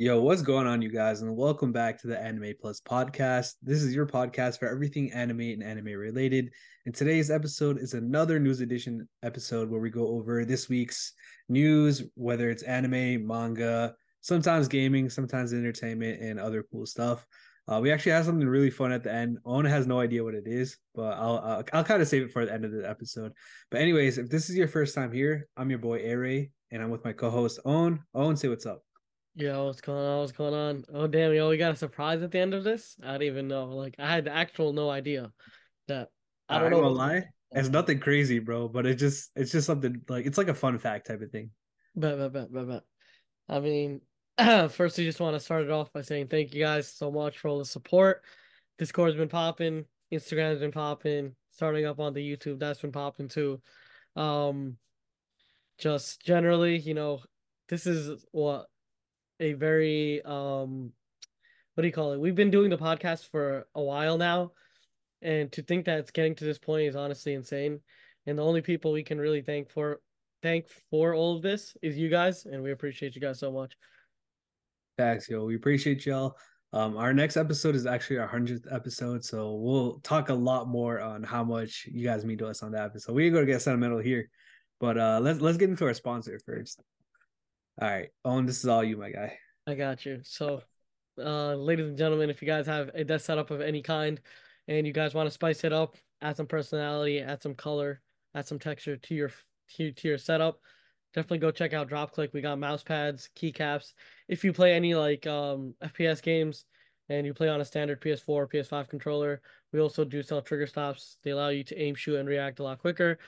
Yo, what's going on, you guys, and welcome back to the Anime Plus Podcast. This is your podcast for everything anime and anime related, and today's episode is another news edition episode where we go over this week's news, whether it's anime, manga, sometimes gaming, sometimes entertainment, and other cool stuff. We actually have something really fun at the end. Aunn has no idea what it is, but I'll kind of save it for the end of the episode. But anyways, if this is your first time here, I'm your boy Aray, and I'm with my co-host Aunn. Aunn, say what's up. Yo, what's going on? What's going on? Oh, damn, yo, we got a surprise at the end of this? I don't even know. Like, I had the actual no idea that I don't know. I'm not gonna lie. It's nothing crazy, bro, but it's just something like, it's like a fun fact type of thing. Bet. I mean, first, I just want to start it off by saying thank you guys so much for all the support. Discord's been popping. Instagram's been popping. Starting up on the YouTube, that's been popping too. Just generally, you know, this is we've been doing the podcast for a while now, and to think that it's getting to this point is honestly insane. And the only people we can really thank for all of this is you guys, and we appreciate you guys so much. Thanks, yo, we appreciate y'all. Our next episode is actually our 100th episode, so we'll talk a lot more on how much you guys mean to us on that episode. We ain't gonna get sentimental here, but let's get into our sponsor first. All right, Aunn, this is all you, my guy. I got you. So, ladies and gentlemen, if you guys have a desk setup of any kind and you guys want to spice it up, add some personality, add some color, add some texture to your setup, definitely go check out DropClick. We got mouse pads, keycaps. If you play any like FPS games and you play on a standard PS4 or PS5 controller, we also do sell trigger stops. They allow you to aim, shoot, and react a lot quicker.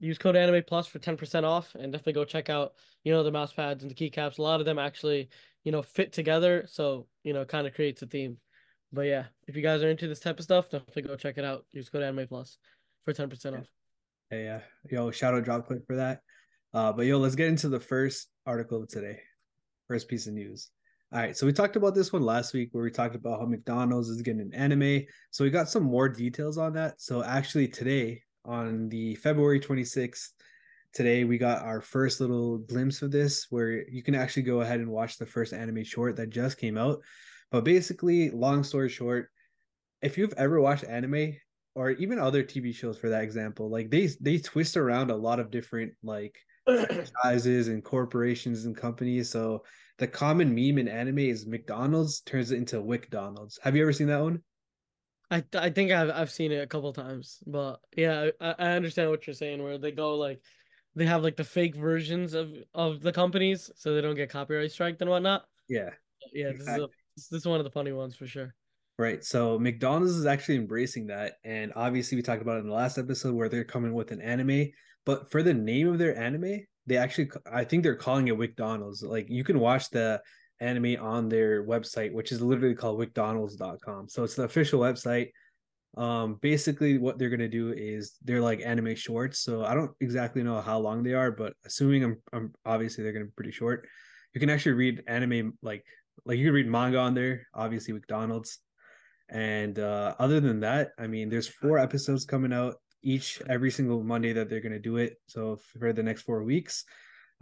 Use code Anime Plus for 10% off, and definitely go check out, you know, the mouse pads and the keycaps. A lot of them actually, you know, fit together, so, you know, kind of creates a theme. But yeah, if you guys are into this type of stuff, definitely go check it out. Use code Anime Plus for 10% off. Hey, yeah, yo, shout out DropClick for that. But yo, let's get into the first article of today. First piece of news. All right, so we talked about this one last week where we talked about how McDonald's is getting an anime. So we got some more details on that. So actually today, on the February 26th, today, we got our first little glimpse of this where you can actually go ahead and watch the first anime short that just came out. But basically, long story short, if you've ever watched anime or even other TV shows, for that example, like they twist around a lot of different like franchises and corporations and companies. So the common meme in anime is McDonald's turns it into WcDonald's. Have you ever seen that one? I think I've seen it a couple times, but yeah, I understand what you're saying, where they go like they have like the fake versions of the companies so they don't get copyright striked and whatnot. Yeah. Yeah, exactly. This is one of the funny ones for sure. Right. So McDonald's is actually embracing that, and obviously we talked about it in the last episode where they're coming with an anime, but for the name of their anime, they actually I think they're calling it WcDonald's. Like you can watch the anime on their website, which is literally called WcDonald's.com. So it's the official website. Basically what they're going to do is they're like anime shorts. So I don't exactly know how long they are, but assuming I'm obviously they're going to be pretty short. You can actually read anime, like you can read manga on there, obviously WcDonald's. And other than that, I mean, there's 4 episodes coming out every single Monday that they're going to do it. So for the next 4 weeks.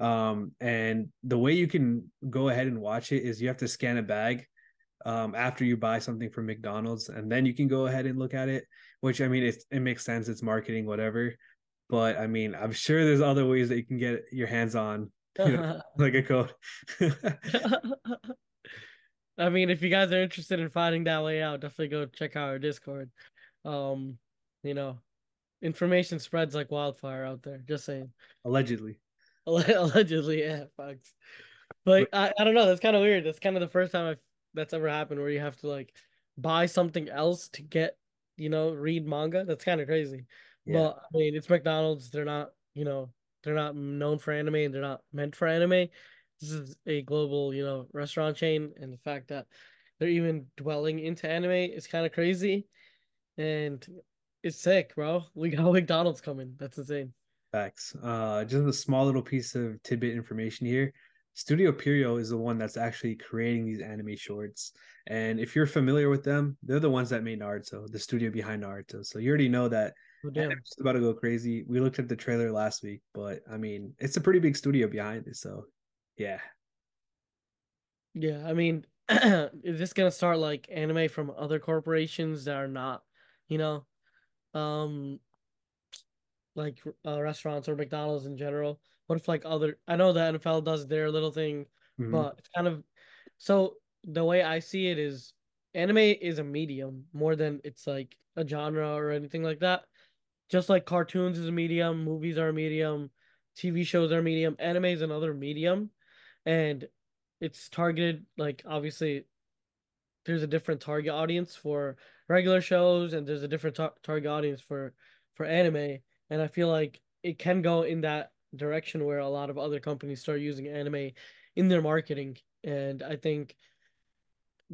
And the way you can go ahead and watch it is you have to scan a bag after you buy something from McDonald's, and then you can go ahead and look at it, which I mean it makes sense, it's marketing, whatever. But I mean, I'm sure there's other ways that you can get your hands on, you know, like a code. I mean, if you guys are interested in finding that way out, definitely go check out our Discord. You know, information spreads like wildfire out there, just saying. Allegedly, yeah, fucks. But I don't know. That's kind of weird. That's kind of the first time that's ever happened where you have to like buy something else to get, you know, read manga. That's kind of crazy. Yeah. Well, I mean, it's McDonald's. They're not, you know, they're not known for anime, and they're not meant for anime. This is a global, you know, restaurant chain, and the fact that they're even dwelling into anime is kind of crazy, and it's sick, bro. We got McDonald's coming. That's insane. Facts. Just a small little piece of tidbit information here. Studio Pierrot is the one that's actually creating these anime shorts. And if you're familiar with them, they're the ones that made Naruto, the studio behind Naruto. So you already know that anime's about to go crazy. We looked at the trailer last week, but I mean, it's a pretty big studio behind it. So yeah. Yeah, I mean, is this gonna start like anime from other corporations that are not, you know, like restaurants or McDonald's in general? What if like other? I know the NFL does their little thing, but it's kind of so the way I see it is anime is a medium more than it's like a genre or anything like that. Just like cartoons is a medium, movies are a medium, TV shows are a medium, anime is another medium, and it's targeted, like, obviously, there's a different target audience for regular shows, and there's a different target audience for anime, and I feel like it can go in that direction where a lot of other companies start using anime in their marketing, and I think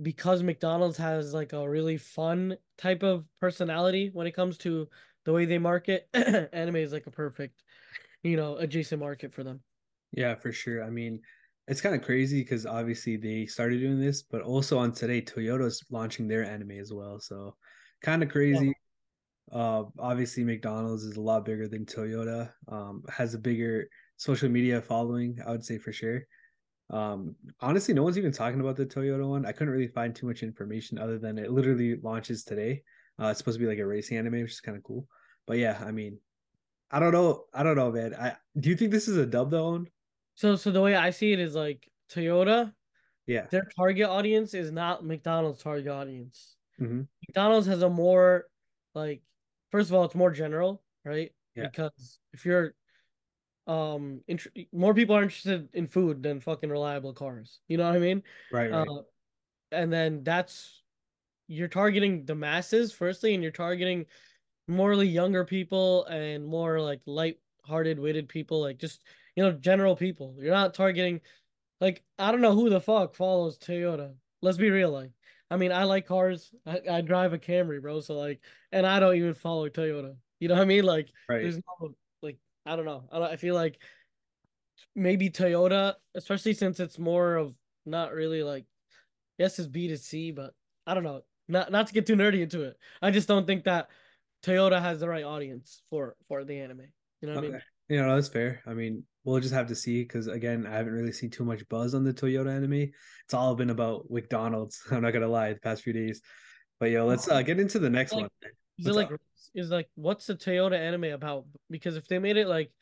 because McDonald's has, like, a really fun type of personality when it comes to the way they market, anime is, like, a perfect, you know, adjacent market for them. Yeah, for sure. I mean, it's kind of crazy because obviously they started doing this, but also on today, Toyota's launching their anime as well. So kind of crazy. Yeah. Obviously, McDonald's is a lot bigger than Toyota, has a bigger social media following, I would say for sure. Honestly, no one's even talking about the Toyota one. I couldn't really find too much information other than it literally launches today. It's supposed to be like a racing anime, which is kind of cool. But yeah, I mean, I don't know, man. Do you think this is a dub though, Aunn? So the way I see it is like Toyota, yeah, their target audience is not McDonald's target audience. McDonald's has a more like, first of all, it's more general, right? Yeah. Because if you're more people are interested in food than fucking reliable cars. You know what I mean? Right. And then you're targeting the masses firstly, and you're targeting morally younger people and more like light-hearted, witted people, like just, you know, general people. You're not targeting, like, I don't know who the fuck follows Toyota. Let's be real. Like, I mean, I like cars. I drive a Camry, bro. So, like, and I don't even follow Toyota. You know what I mean? Like, right. There's no, like, I don't know. I feel like maybe Toyota, especially since it's more of not really like, yes, it's B2C, but I don't know. Not to get too nerdy into it. I just don't think that Toyota has the right audience for the anime. You know what I mean? You know, that's fair. I mean, we'll just have to see because, again, I haven't really seen too much buzz on the Toyota anime. It's all been about WcDonald's. I'm not going to lie, the past few days. But, yo, let's get into the next one. Is it what's the Toyota anime about? Because if they made it, like,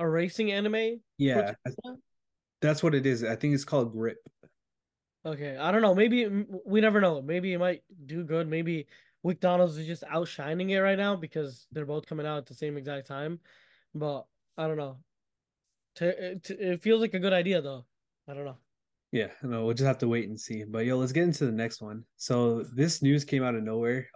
a racing anime? Yeah, that's what it is. I think it's called Grip. Okay, I don't know. Maybe we never know. Maybe it might do good. Maybe WcDonald's is just outshining it right now because they're both coming out at the same exact time. But I don't know. It feels like a good idea, though. I don't know. Yeah, no, we'll just have to wait and see. But, yo, let's get into the next one. So this news came out of nowhere.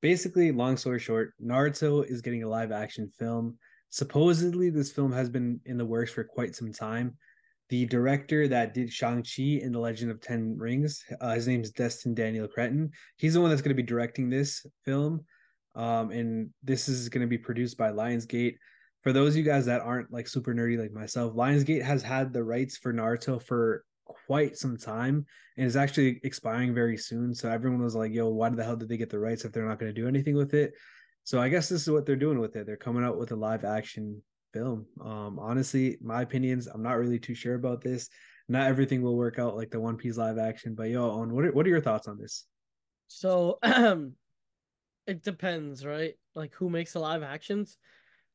Basically, long story short, Naruto is getting a live-action film. Supposedly, this film has been in the works for quite some time. The director that did Shang-Chi and the Legend of Ten Rings, his name is Destin Daniel Cretton. He's the one that's going to be directing this film. And this is going to be produced by Lionsgate. For those of you guys that aren't like super nerdy like myself, Lionsgate has had the rights for Naruto for quite some time and is actually expiring very soon. So everyone was like, yo, why the hell did they get the rights if they're not going to do anything with it? So I guess this is what they're doing with it. They're coming out with a live action film. Honestly, my opinions, I'm not really too sure about this. Not everything will work out like the One Piece live action, but yo, Aunn, what are your thoughts on this? So it depends, right? Like who makes the live actions.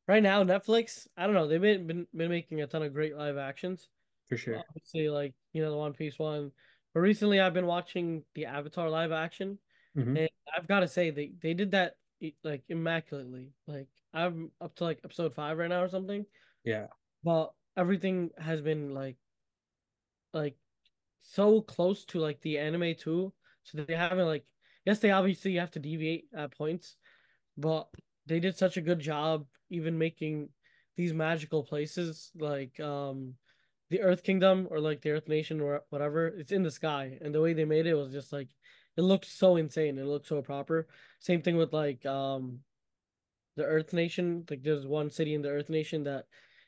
Right now, Netflix, I don't know, they've been making a ton of great live actions. For sure. Obviously, like, you know, the One Piece one. But recently, I've been watching the Avatar live action. And I've got to say, they did that, like, immaculately. Like, I'm up to, like, episode 5 right now or something. Yeah. But everything has been, like so close to, like, the anime, too. So that they haven't, like, yes, they obviously have to deviate at points. But they did such a good job even making these magical places like the Earth Kingdom or like the Earth Nation or whatever. It's in the sky. And the way they made it was just like, it looked so insane. It looked so proper. Same thing with like the Earth Nation. Like there's one city in the Earth Nation that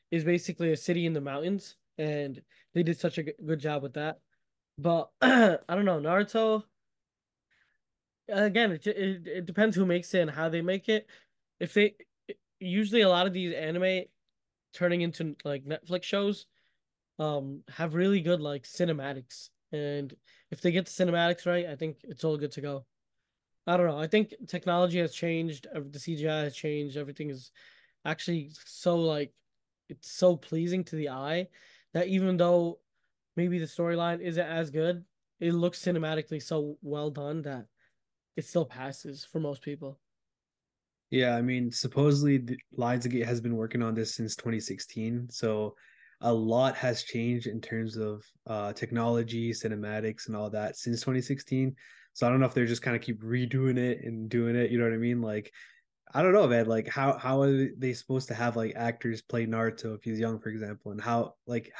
is basically a city in the mountains. And they did such a good job with that. But I don't know, Naruto, again, it depends who makes it and how they make it. If they usually a lot of these anime turning into like Netflix shows have really good like cinematics And if they get the cinematics right, I think it's all good to go. I don't know. I think technology has changed. The CGI has changed. Everything is actually so, like, it's so pleasing to the eye that even though maybe the storyline isn't as good, it looks cinematically so well done that it still passes for most people. Yeah, I mean, supposedly Lionsgate has been working on this since 2016, so a lot has changed in terms of technology, cinematics, and all that since 2016. So I don't know if they're just kind of keep redoing it and doing it. You know what I mean? Like, I don't know, man. Like, how are they supposed to have, like, actors play Naruto if he's young, for example? And how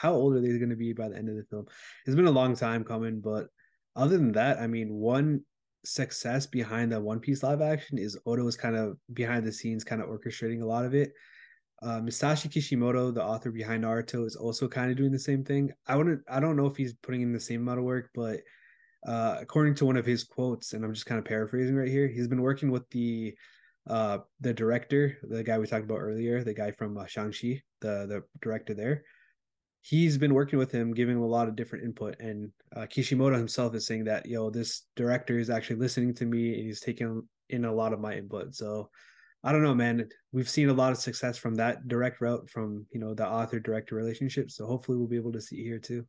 old are they going to be by the end of the film? It's been a long time coming, but other than that, I mean, one success behind the One Piece live action is Oda was kind of behind the scenes, kind of orchestrating a lot of it. Masashi Kishimoto, the author behind Naruto, is also kind of doing the same thing. I don't know if he's putting in the same amount of work, but according to one of his quotes, and I'm just kind of paraphrasing right here, he's been working with the director, the guy we talked about earlier, the guy from Shang-Chi, the director there. He's been working with him, giving him a lot of different input, and Kishimoto himself is saying that, yo, this director is actually listening to me and he's taking in a lot of my input. So I don't know, man. We've seen a lot of success from that direct route, from, you know, the author-director relationship. So hopefully we'll be able to see it here too.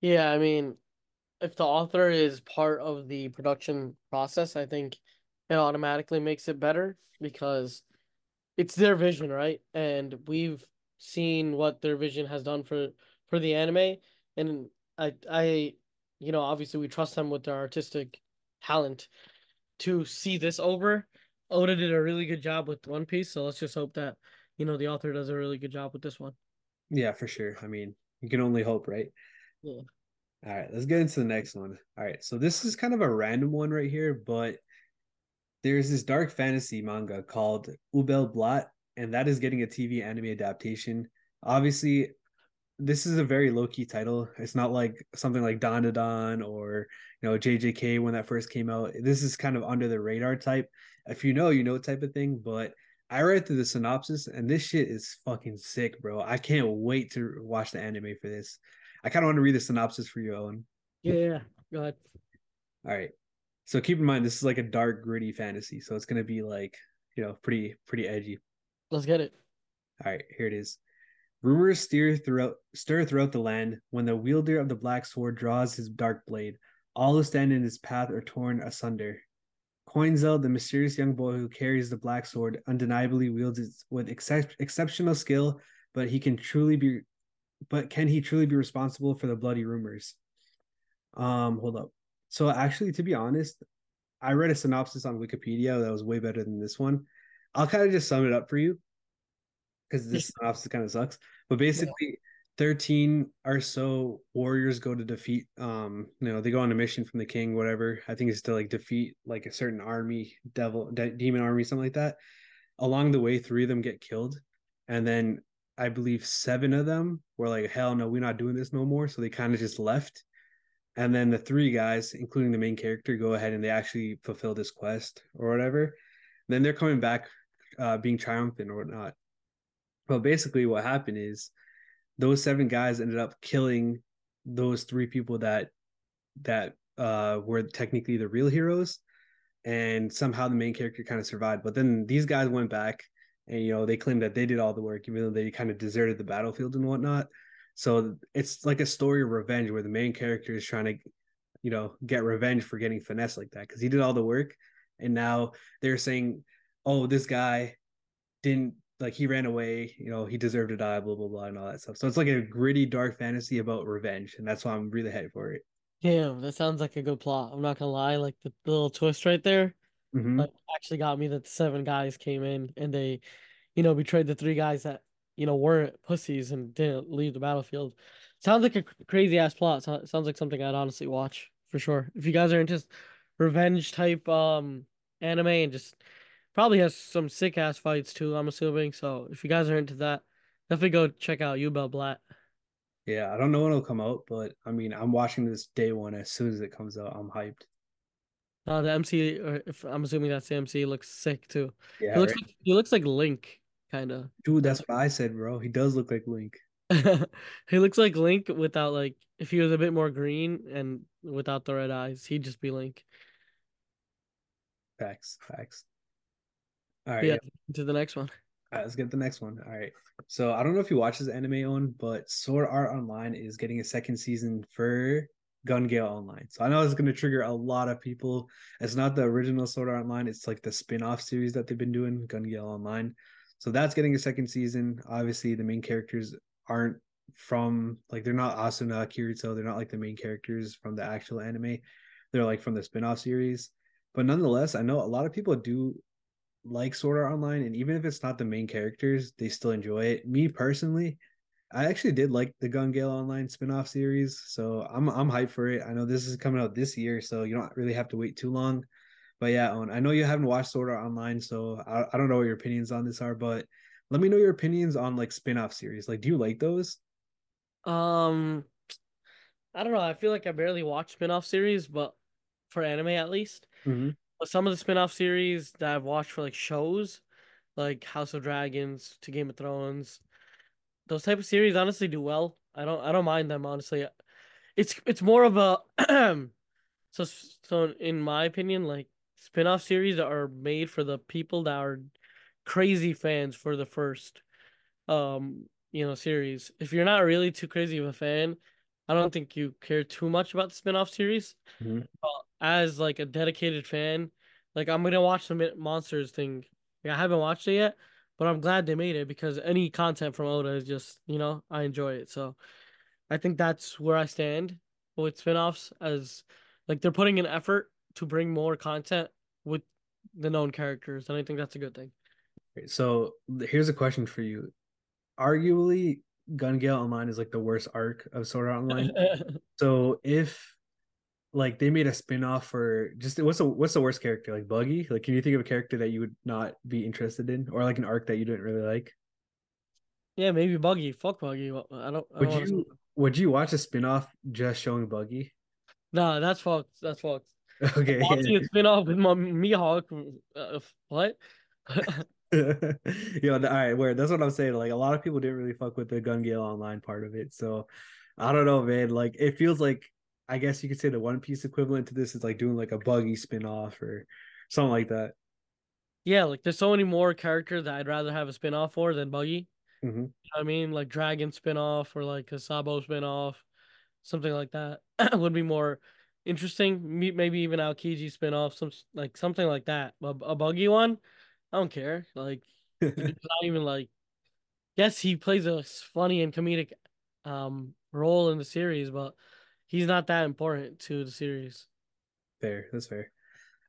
Yeah, I mean, if the author is part of the production process, I think it automatically makes it better because it's their vision, right? And we've seen what their vision has done for the anime. And I, you know, obviously we trust them with their artistic talent to see this over. Oda did a really good job with One Piece, so let's just hope that, you know, the author does a really good job with this one. Yeah, for sure. I mean, you can only hope, right? Yeah. All right, let's get into the next one. All right, so this is kind of a random one right here, but there's this dark fantasy manga called Ubel Blatt, and that is getting a TV anime adaptation. Obviously, this is a very low-key title. It's not like something like Don Da Don or, you know, JJK when that first came out. This is kind of under the radar type, if you know, you know, type of thing. But I read through the synopsis and this shit is fucking sick, bro. I can't wait to watch the anime for this. I kind of want to read the synopsis for you, Owen. Yeah, go ahead. All right. So keep in mind, this is like a dark, gritty fantasy. So it's going to be like, you know, pretty edgy. Let's get it. All right, here it is. Rumors stir throughout the land when the wielder of the black sword draws his dark blade. All who stand in his path are torn asunder. Coinzel, the mysterious young boy who carries the black sword, undeniably wields it with exceptional skill, but can he truly be responsible for the bloody rumors? Hold up. So actually, to be honest, I read a synopsis on Wikipedia that was way better than this one. I'll kind of just sum it up for you, because this synopsis kind of sucks. But basically, yeah. 13 or so warriors go to defeat, you know, they go on a mission from the king, whatever. I think it's to, like, defeat, like, a certain army, demon army, something like that. Along the way, 3 of them get killed. And then I believe 7 of them were like, hell no, we're not doing this no more. So they kind of just left. And then the 3 guys, including the main character, go ahead and they actually fulfill this quest or whatever. And then they're coming back being triumphant or whatnot. Well, basically what happened is those 7 guys ended up killing those 3 people that were technically the real heroes, and somehow the main character kind of survived. But then these guys went back and, you know, they claimed that they did all the work, even though they kind of deserted the battlefield and whatnot. So it's like a story of revenge where the main character is trying to, you know, get revenge for getting finessed like that because he did all the work. And now they're saying, oh, this guy didn't, like, he ran away, you know, he deserved to die, blah, blah, blah, and all that stuff. So it's like a gritty, dark fantasy about revenge, and that's why I'm really hyped for it. Damn, that sounds like a good plot. I'm not going to lie, like, the little twist right there, like, actually got me that the 7 guys came in and they, you know, betrayed the 3 guys that, you know, weren't pussies and didn't leave the battlefield. Sounds like a crazy-ass plot. Sounds like something I'd honestly watch, for sure. If you guys are into revenge-type anime and just... Probably has some sick-ass fights, too, I'm assuming. So if you guys are into that, definitely go check out Ubel Blatt. Yeah, I don't know when it'll come out, but, I mean, I'm watching this day one. As soon as it comes out, I'm hyped. The MC, or if I'm assuming that's the MC, looks sick, too. Yeah, he looks like Link, kind of. Dude, that's what I said, bro. He does look like Link. He looks like Link without, like, if he was a bit more green and without the red eyes, he'd just be Link. Facts. All right. Yeah, to the next one. All right, let's get the next one. All right. So I don't know if you watch this anime on, but Sword Art Online is getting a second season for Gun Gale Online. So I know it's going to trigger a lot of people. It's not the original Sword Art Online. It's like the spin-off series that they've been doing, Gun Gale Online. So that's getting a second season. Obviously, the main characters aren't from, like, they're not Asuna, Kirito. They're not like the main characters from the actual anime. They're like from the spin-off series. But nonetheless, I know a lot of people do like Sword Art Online, and even if it's not the main characters, they still enjoy it. Me personally, I actually did like the Gun Gale Online spin-off series, so I'm hyped for it. I know this is coming out this year, so you don't really have to wait too long. But yeah, Owen, I know you haven't watched Sword Art Online, so I don't know what your opinions on this are, but let me know your opinions on, like, spin-off series. Like, do you like those? I don't know. I feel like I barely watch spin-off series, but for anime at least. Mm-hmm. But some of the spin-off series that I've watched for, like, shows, like House of Dragons to Game of Thrones, those type of series honestly do well. I don't mind them, honestly. It's more of a so in my opinion, like, spin-off series are made for the people that are crazy fans for the first series. If you're not really too crazy of a fan, I don't think you care too much about the spin-off series. Mm-hmm. As, like, a dedicated fan, like, I'm going to watch the Monsters thing. Like, I haven't watched it yet, but I'm glad they made it because any content from Oda is just, I enjoy it. So I think that's where I stand with spin-offs, as, like, they're putting an effort to bring more content with the known characters, and I think that's a good thing. So here's a question for you. Arguably, Gun Gale Online is, like, the worst arc of Sword Art Online. So if... like, they made a spin-off for just what's the worst character? Like, Buggy? Like, can you think of a character that you would not be interested in? Or, like, an arc that you didn't really like? Yeah, maybe Buggy. Fuck Buggy. Would you watch a spin-off just showing Buggy? Nah, that's fucked. Okay. I'll see a spin-off with my Mihawk. What? Yo, all right, where that's what I'm saying. Like, a lot of people didn't really fuck with the Gun Gale Online part of it. So, I don't know, man. Like, it feels like, I guess you could say the One Piece equivalent to this is, like, doing, like, a Buggy spin-off or something like that. Yeah, like, there's so many more characters that I'd rather have a spin-off for than Buggy. Mm-hmm. You know what I mean? Like, Dragon spin-off or, like, a Sabo spin-off. Something like that would be more interesting. Maybe even Aokiji spin-off, something like that. But a Buggy one, I don't care. Like, it's not even, like... Yes, he plays a funny and comedic role in the series, but... he's not that important to the series. Fair. That's fair.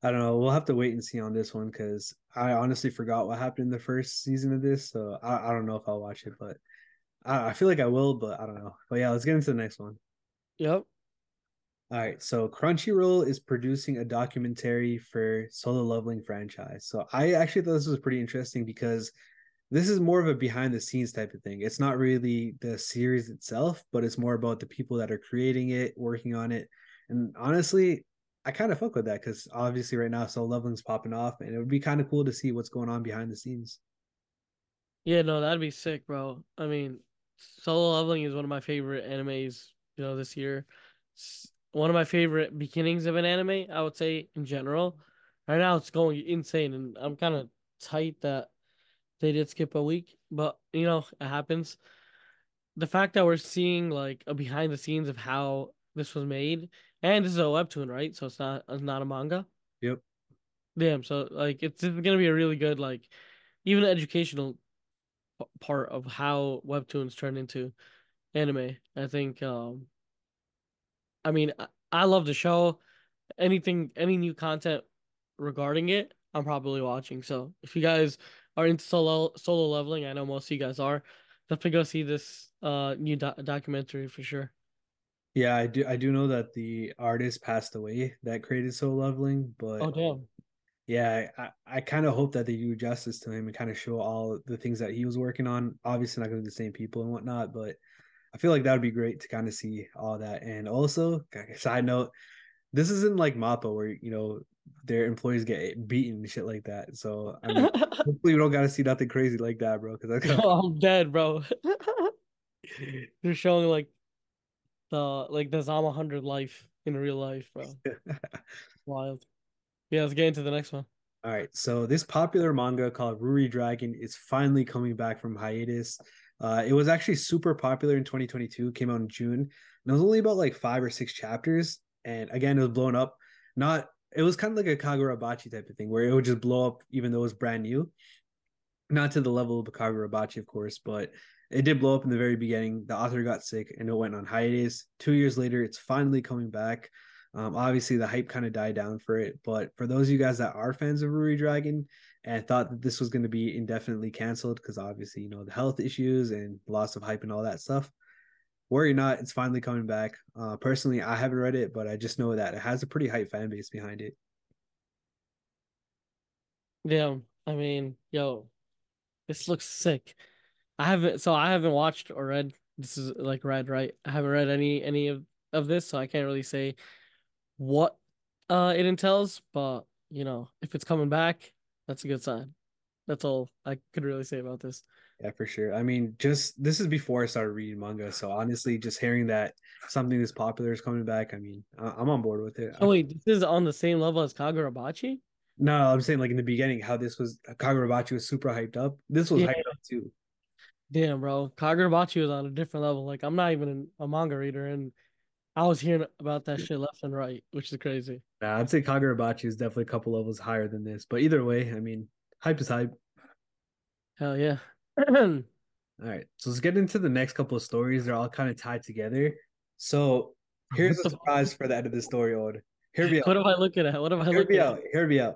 I don't know. We'll have to wait and see on this one because I honestly forgot what happened in the first season of this. So I don't know if I'll watch it, but I feel like I will, but I don't know. But yeah, let's get into the next one. Yep. All right. So Crunchyroll is producing a documentary for Solo Leveling franchise. So I actually thought this was pretty interesting because this is more of a behind-the-scenes type of thing. It's not really the series itself, but it's more about the people that are creating it, working on it. And honestly, I kind of fuck with that because obviously right now Solo Leveling's popping off, and it would be kind of cool to see what's going on behind the scenes. Yeah, no, that'd be sick, bro. I mean, Solo Leveling is one of my favorite animes, this year. It's one of my favorite beginnings of an anime, I would say, in general. Right now it's going insane, and I'm kind of tight that they did skip a week, but, it happens. The fact that we're seeing, like, a behind the scenes of how this was made, and this is a webtoon, right? So it's not a manga. Yep. Damn, so, like, it's going to be a really good, like, even educational part of how webtoons turn into anime. I think, I mean, I love the show. Any new content regarding it, I'm probably watching. So if you guys... are into solo leveling, I know most of you guys are, definitely go see this new documentary for sure. Yeah, I do know that the artist passed away that created Solo Leveling, but oh damn. Yeah, I kind of hope that they do justice to him and kind of show all the things that he was working on. Obviously not going to be the same people and whatnot, but I feel like that would be great to kind of see all that. And also, side note, this isn't like Mappa where their employees get beaten and shit like that. So I mean, hopefully we don't gotta see nothing crazy like that, bro. Because I'm dead, bro. They're showing like the Zama 100 life in real life, bro. Wild. Yeah, let's get into the next one. All right, so this popular manga called Ruri Dragon is finally coming back from hiatus. It was actually super popular in 2022, came out in June, and it was only about like 5 or 6 chapters. And again, it was blown up. It was kind of like a Kagurabachi type of thing where it would just blow up even though it was brand new. Not to the level of the Kagurabachi, of course, but it did blow up in the very beginning. The author got sick and it went on hiatus. 2 years later, it's finally coming back. Obviously, the hype kind of died down for it. But for those of you guys that are fans of Ruri Dragon and thought that this was going to be indefinitely canceled because obviously, the health issues and loss of hype and all that stuff, worry not, it's finally coming back. Personally, I haven't read it, but I just know that it has a pretty hype fan base behind it. Yeah, I mean, yo, this looks sick. I haven't watched or read. This is like read, right? I haven't read any of this, so I can't really say what it entails, but if it's coming back, that's a good sign. That's all I could really say about this. Yeah, for sure. I mean, just this is before I started reading manga, so honestly, just hearing that something this popular is coming back, I mean, I'm on board with it. Oh wait, this is on the same level as Kagurabachi? No, I'm saying like in the beginning, how this was Kagurabachi was super hyped up. This was hyped up too. Damn, bro, Kagurabachi was on a different level. Like, I'm not even a manga reader, and I was hearing about that shit left and right, which is crazy. Nah, I'd say Kagurabachi is definitely a couple levels higher than this. But either way, I mean, hype is hype. Hell yeah. All right, so let's get into the next couple of stories. They're all kind of tied together. So here's a surprise for the end of the story, Od. Hear me out. What am I looking at? Hear me out.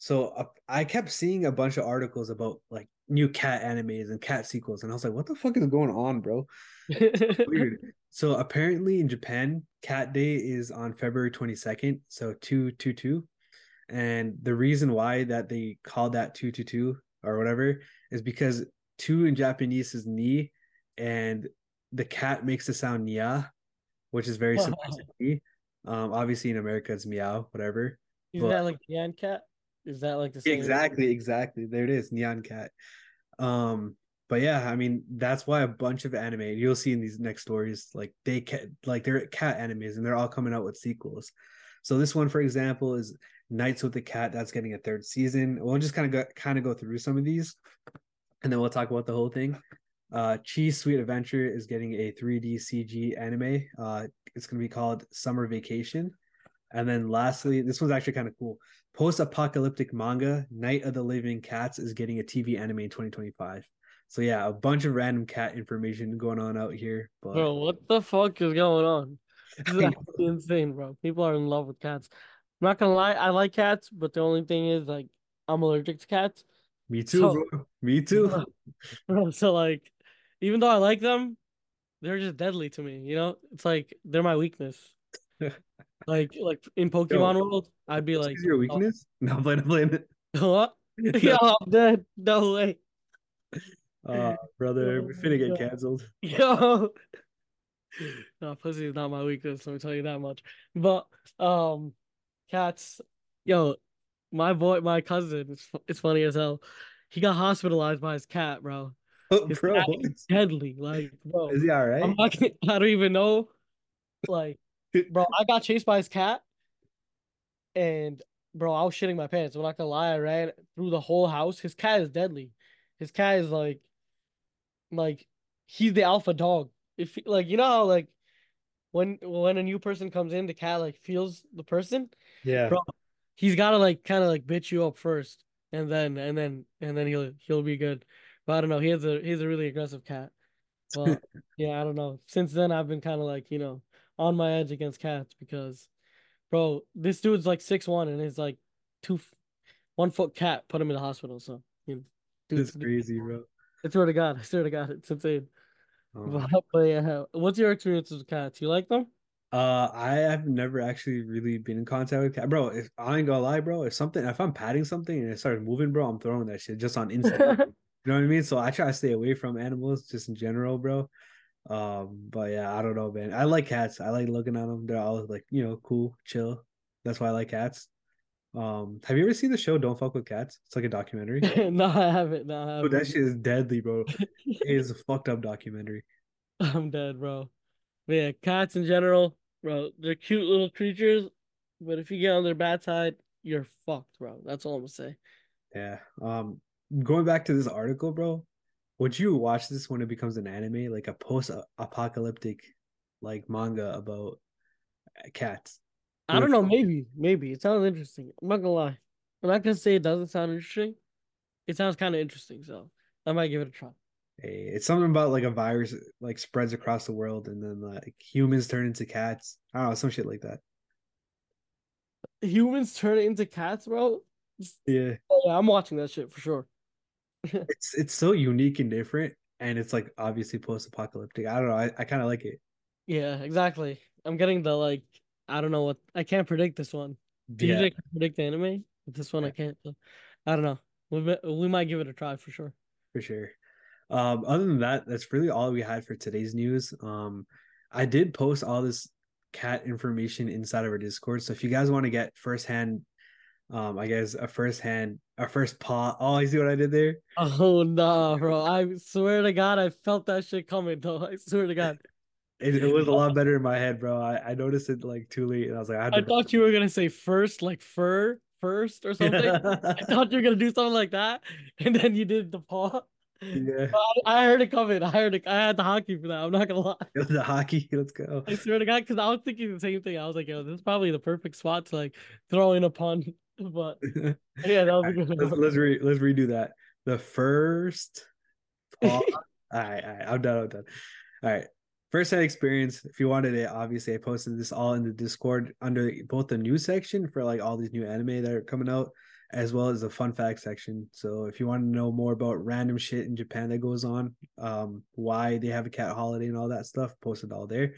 So I kept seeing a bunch of articles about like new cat animes and cat sequels, and I was like, what the fuck is going on, bro? Weird. So apparently in Japan, Cat Day is on February 22nd, so 222. And the reason why that they call that 222 or whatever is because 2 in Japanese is ni, and the cat makes the sound niya, which is very similar to ni. Obviously in America it's meow, whatever. Isn't that like Nyan Cat? Is that like the same? Exactly. There it is, Nyan Cat. But yeah, I mean, that's why a bunch of anime you'll see in these next stories, they're cat animes and they're all coming out with sequels. So this one, for example, is Nights with a Cat. That's getting a 3rd season. We'll just kind of go through some of these, and then we'll talk about the whole thing. Chi's Sweet Adventure is getting a 3D CG anime. It's going to be called Summer Vacation. And then lastly, this one's actually kind of cool. Post-apocalyptic manga Night of the Living Cats is getting a TV anime in 2025. So yeah, a bunch of random cat information going on out here. But... Bro, what the fuck is going on? This is actually insane, bro. People are in love with cats. I'm not gonna lie, I like cats, but the only thing is, like, I'm allergic to cats. Me too, bro. Me too. Bro, so, like, even though I like them, they're just deadly to me, It's like, they're my weakness. Like in Pokemon World, I'd be like... your weakness? Oh. No, I'm playing it. What? Yo, I'm dead. No way. Brother, we're finna get canceled. Yo! No, pussy is not my weakness, let me tell you that much. But, cats, yo, my cousin, it's funny as hell. He got hospitalized by his cat, bro. Oh, his bro, it's deadly. Like, bro, is he all right? I don't even know. Like, bro, I got chased by his cat, and bro, I was shitting my pants. I'm not gonna lie, I ran through the whole house. His cat is deadly. His cat is like he's the alpha dog. If how like. When a new person comes in, the cat feels the person. Yeah, bro, he's gotta kind of bitch you up first, and then he'll be good. But I don't know. He's a really aggressive cat. Well, yeah, I don't know. Since then, I've been kind of on my edge against cats because, bro, this dude's 6'1" and he's 1 foot cat put him in the hospital. So dude's crazy, bro. I swear to God, it's insane. But yeah, what's your experience with cats? You like them? I have never actually really been in contact with cats. Bro, if I ain't gonna lie, bro, if I'm patting something and it starts moving, bro, I'm throwing that shit just on Instagram. You know what I mean? So I try to stay away from animals just in general, bro. But yeah, I don't know, man. I like cats. I like looking at them. They're always cool, chill. That's why I like cats. Have you ever seen the show Don't Fuck With Cats? It's a documentary. No, I haven't. That shit is deadly, bro. It is a fucked up documentary. I'm dead, bro. But yeah, cats in general, bro, they're cute little creatures, but if you get on their bad side, you're fucked, bro. That's all I'm gonna say. Yeah. Going back to this article, bro, would you watch this when it becomes an anime, like a post-apocalyptic, like manga about cats? I don't know. Maybe it sounds interesting. I'm not gonna lie. I'm not gonna say it doesn't sound interesting. It sounds kind of interesting, so I might give it a try. Hey, it's something about like a virus like spreads across the world, and then like humans turn into cats. I don't know, some shit like that. Humans turn into cats, bro. Yeah. Oh, yeah, I'm watching that shit for sure. It's so unique and different, and it's like obviously post-apocalyptic. I don't know. I kind of like it. Yeah, exactly. I'm getting the like I don't know what I can't predict this one. Usually I can predict anime, but this one I can't. So I don't know. We might give it a try for sure. For sure. Other than that, that's really all we had for today's news. I did post all this cat information inside of our Discord, so if you guys want to get firsthand, I guess a first paw. Oh, you see what I did there? Oh no, bro! I swear to God, I felt that shit coming though. I swear to God. It was a lot better in my head, bro. I noticed it like too late, and I was like, I thought you were gonna say first, like fur first or something. I thought you were gonna do something like that, and then you did the paw. Yeah, I heard it coming. I had the hockey for that. I'm not gonna lie. The hockey, let's go. I swear to God, because I was thinking the same thing. I was like, yo, this is probably the perfect spot to like throw in a pun. But yeah, that was a good one. Let's redo that. The first paw. All right, I'm done. All right. First hand experience. If you wanted it, obviously I posted this all in the Discord under both the news section for like all these new anime that are coming out, as well as the fun fact section. So if you want to know more about random shit in Japan that goes on, why they have a cat holiday and all that stuff, posted all there.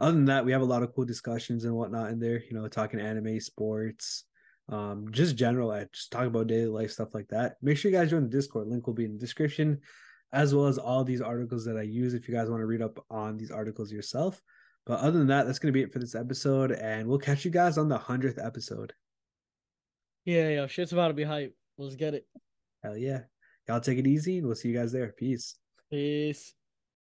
Other than that, we have a lot of cool discussions and whatnot in there, you know, talking anime, sports, just general, I just talk about daily life, stuff like that. Make sure you guys join the Discord. Link will be in the description, as well as all these articles that I use if you guys want to read up on these articles yourself. But other than that, that's going to be it for this episode, and we'll catch you guys on the 100th episode. Yeah, shit's about to be hype. Let's get it. Hell yeah. Y'all take it easy, and we'll see you guys there. Peace.